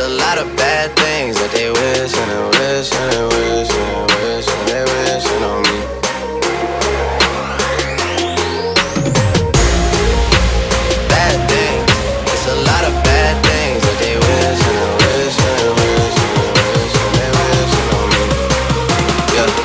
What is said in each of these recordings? It's a lot of bad things that they wish and they wish and they wish and they wish and they wishin' on me. Bad things. It's a lot of bad things that they wish and they wish and they wish and they wish and they wishin' on me. Yeah.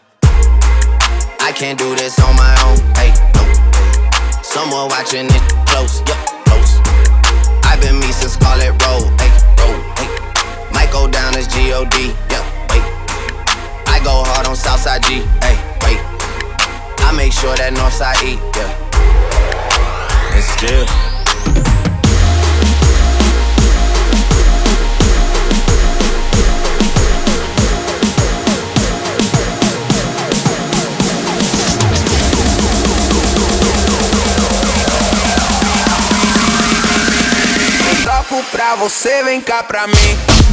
I can't do this on my own, hey, no. Someone watching it close, yup, close. I've been me since Scarlet Road, hey, road, hey. Might go down as G.O.D., yup, wait. I go hard on Southside G, hey, wait. I make sure that Northside E, yeah. And still pra você, vem cá pra mim.